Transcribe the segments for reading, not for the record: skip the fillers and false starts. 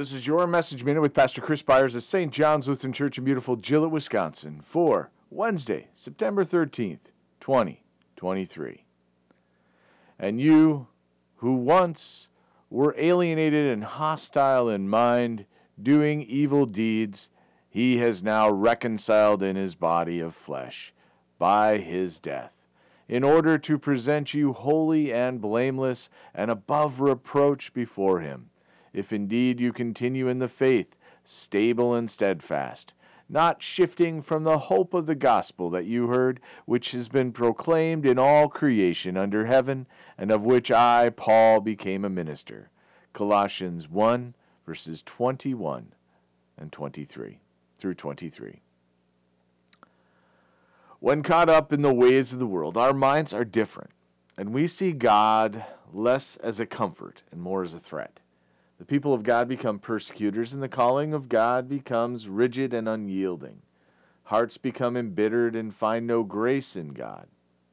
This is your Message Minute with Pastor Chris Byars at St. John's Lutheran Church in beautiful Gillett, Wisconsin, for Wednesday, September 13th, 2023. And you, who once were alienated and hostile in mind, doing evil deeds, he has now reconciled in his body of flesh by his death, in order to present you holy and blameless and above reproach before him. If indeed you continue in the faith, stable and steadfast, not shifting from the hope of the gospel that you heard, which has been proclaimed in all creation under heaven, and of which I, Paul, became a minister. Colossians 1, verses 21 and 23 through 23. When caught up in the ways of the world, our minds are different, and we see God less as a comfort and more as a threat. The people of God become persecutors, and the calling of God becomes rigid and unyielding. Hearts become embittered and find no grace in God,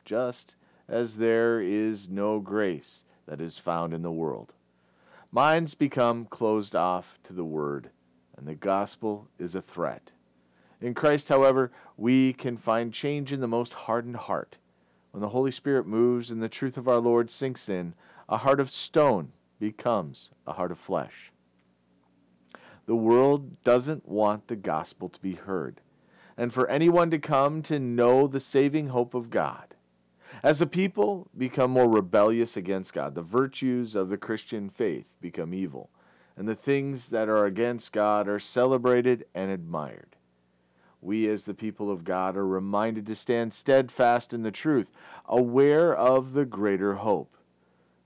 just as there is no grace that is found in the world. Minds become closed off to the Word, and the gospel is a threat. In Christ, however, we can find change in the most hardened heart. When the Holy Spirit moves and the truth of our Lord sinks in, a heart of stone becomes a heart of flesh. The world doesn't want the gospel to be heard, and for anyone to come to know the saving hope of God. As a people become more rebellious against God, the virtues of the Christian faith become evil, and the things that are against God are celebrated and admired. We as the people of God are reminded to stand steadfast in the truth, aware of the greater hope,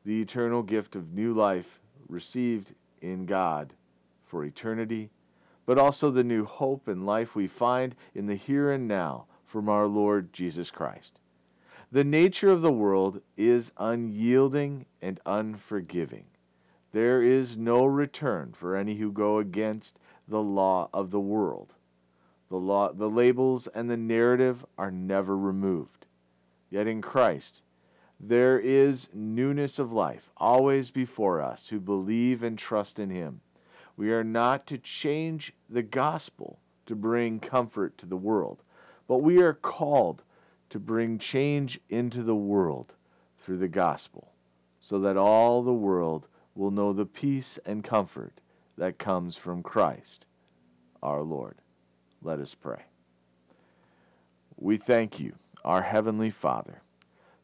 the eternal gift of new life received in God for eternity, but also the new hope and life we find in the here and now from our Lord Jesus Christ. The nature of the world is unyielding and unforgiving. There is no return for any who go against the law of the world. The labels and the narrative are never removed. Yet in Christ, there is newness of life always before us who believe and trust in him. We are not to change the gospel to bring comfort to the world, but we are called to bring change into the world through the gospel, so that all the world will know the peace and comfort that comes from Christ, our Lord. Let us pray. We thank you, our Heavenly Father,